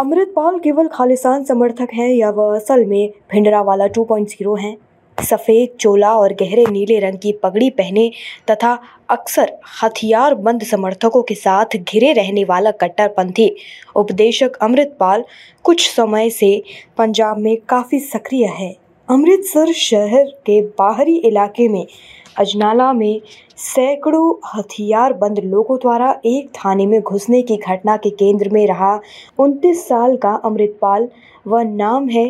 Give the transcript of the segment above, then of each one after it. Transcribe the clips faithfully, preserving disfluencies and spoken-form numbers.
अमृतपाल केवल खालिस्तान समर्थक हैं या वह असल में भिंडरावाला टू पॉइंट ज़ीरो हैं। सफ़ेद चोला और गहरे नीले रंग की पगड़ी पहने तथा अक्सर हथियारबंद समर्थकों के साथ घिरे रहने वाला कट्टरपंथी उपदेशक अमृतपाल कुछ समय से पंजाब में काफ़ी सक्रिय है। अमृतसर शहर के बाहरी इलाके में अजनाला में सैकड़ों हथियारबंद लोगों द्वारा एक थाने में घुसने की घटना के केंद्र में रहा उनतीस साल का अमृतपाल वह नाम है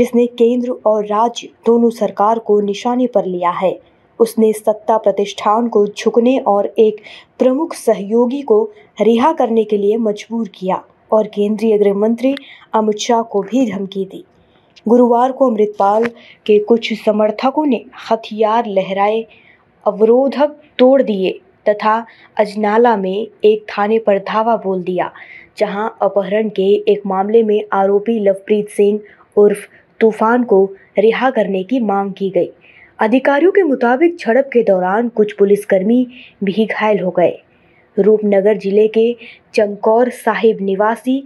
जिसने केंद्र और राज्य दोनों सरकार को निशाने पर लिया है। उसने सत्ता प्रतिष्ठान को झुकने और एक प्रमुख सहयोगी को रिहा करने के लिए मजबूर किया और केंद्रीय गृह मंत्री अमित शाह को भी धमकी दी। गुरुवार को अमृतपाल के कुछ समर्थकों ने हथियार लहराए, अवरोधक तोड़ दिए तथा अजनाला में एक थाने पर धावा बोल दिया, जहां अपहरण के एक मामले में आरोपी लवप्रीत सिंह उर्फ तूफान को रिहा करने की मांग की गई। अधिकारियों के मुताबिक झड़प के दौरान कुछ पुलिसकर्मी भी घायल हो गए। रूपनगर जिले के चंकौर साहिब निवासी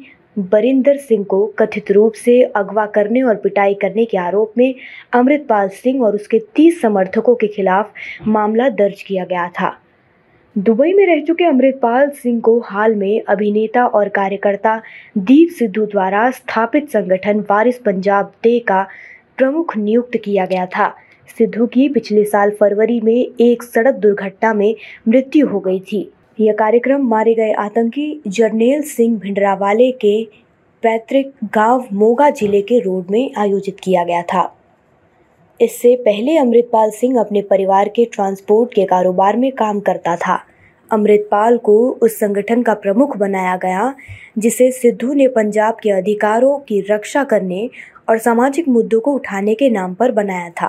बरिंदर सिंह को कथित रूप से अगवा करने और पिटाई करने के आरोप में अमृतपाल सिंह और उसके तीस समर्थकों के खिलाफ मामला दर्ज किया गया था। दुबई में रह चुके अमृतपाल सिंह को हाल में अभिनेता और कार्यकर्ता दीप सिद्धू द्वारा स्थापित संगठन वारिस पंजाब दे का प्रमुख नियुक्त किया गया था। सिद्धू की पिछले साल फरवरी में एक सड़क दुर्घटना में मृत्यु हो गई थी। यह कार्यक्रम मारे गए आतंकी जरनैल सिंह भिंडरावाले के पैतृक गांव मोगा जिले के रोड में आयोजित किया गया था। इससे पहले अमृतपाल सिंह अपने परिवार के ट्रांसपोर्ट के कारोबार में काम करता था। अमृतपाल को उस संगठन का प्रमुख बनाया गया जिसे सिद्धू ने पंजाब के अधिकारों की रक्षा करने और सामाजिक मुद्दों को उठाने के नाम पर बनाया था।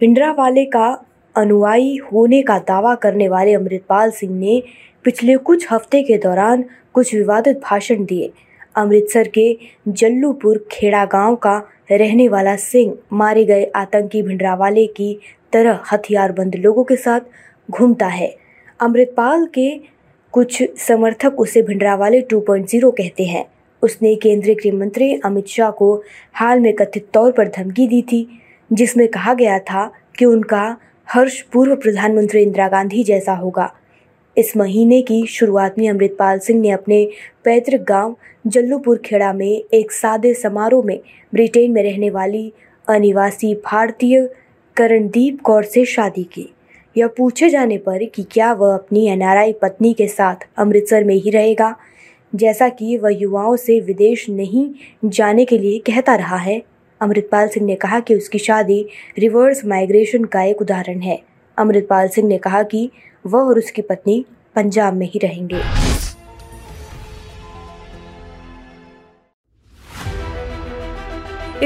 भिंडरावाले का अनुयायी होने का दावा करने वाले अमृतपाल सिंह ने पिछले कुछ हफ्ते के दौरान कुछ विवादित भाषण दिए। अमृतसर के जल्लूपुर खेड़ा गांव का रहने वाला सिंह मारे गए आतंकी भिंडरावाले की तरह हथियारबंद लोगों के साथ घूमता है। अमृतपाल के कुछ समर्थक उसे भिंडरावाले टू पॉइंट ज़ीरो कहते हैं। उसने केंद्रीय गृह मंत्री अमित शाह को हाल में कथित तौर पर धमकी दी थी, जिसमें कहा गया था कि उनका हर्ष पूर्व प्रधानमंत्री इंदिरा गांधी जैसा होगा। इस महीने की शुरुआत में अमृतपाल सिंह ने अपने पैतृक गांव जल्लूपुर खेड़ा में एक सादे समारोह में ब्रिटेन में रहने वाली अनिवासी भारतीय करणदीप कौर से शादी की। यह पूछे जाने पर कि क्या वह अपनी एन आर आई पत्नी के साथ अमृतसर में ही रहेगा, जैसा कि वह युवाओं से विदेश नहीं जाने के लिए कहता रहा है, अमृतपाल सिंह ने कहा कि उसकी शादी रिवर्स माइग्रेशन का एक उदाहरण है। अमृतपाल सिंह ने कहा कि वह और उसकी पत्नी पंजाब में ही रहेंगे।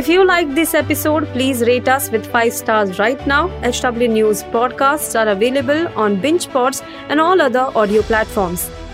If you like this episode, please rate us with five stars right now. H W News podcasts are available on BingePods and all other audio platforms.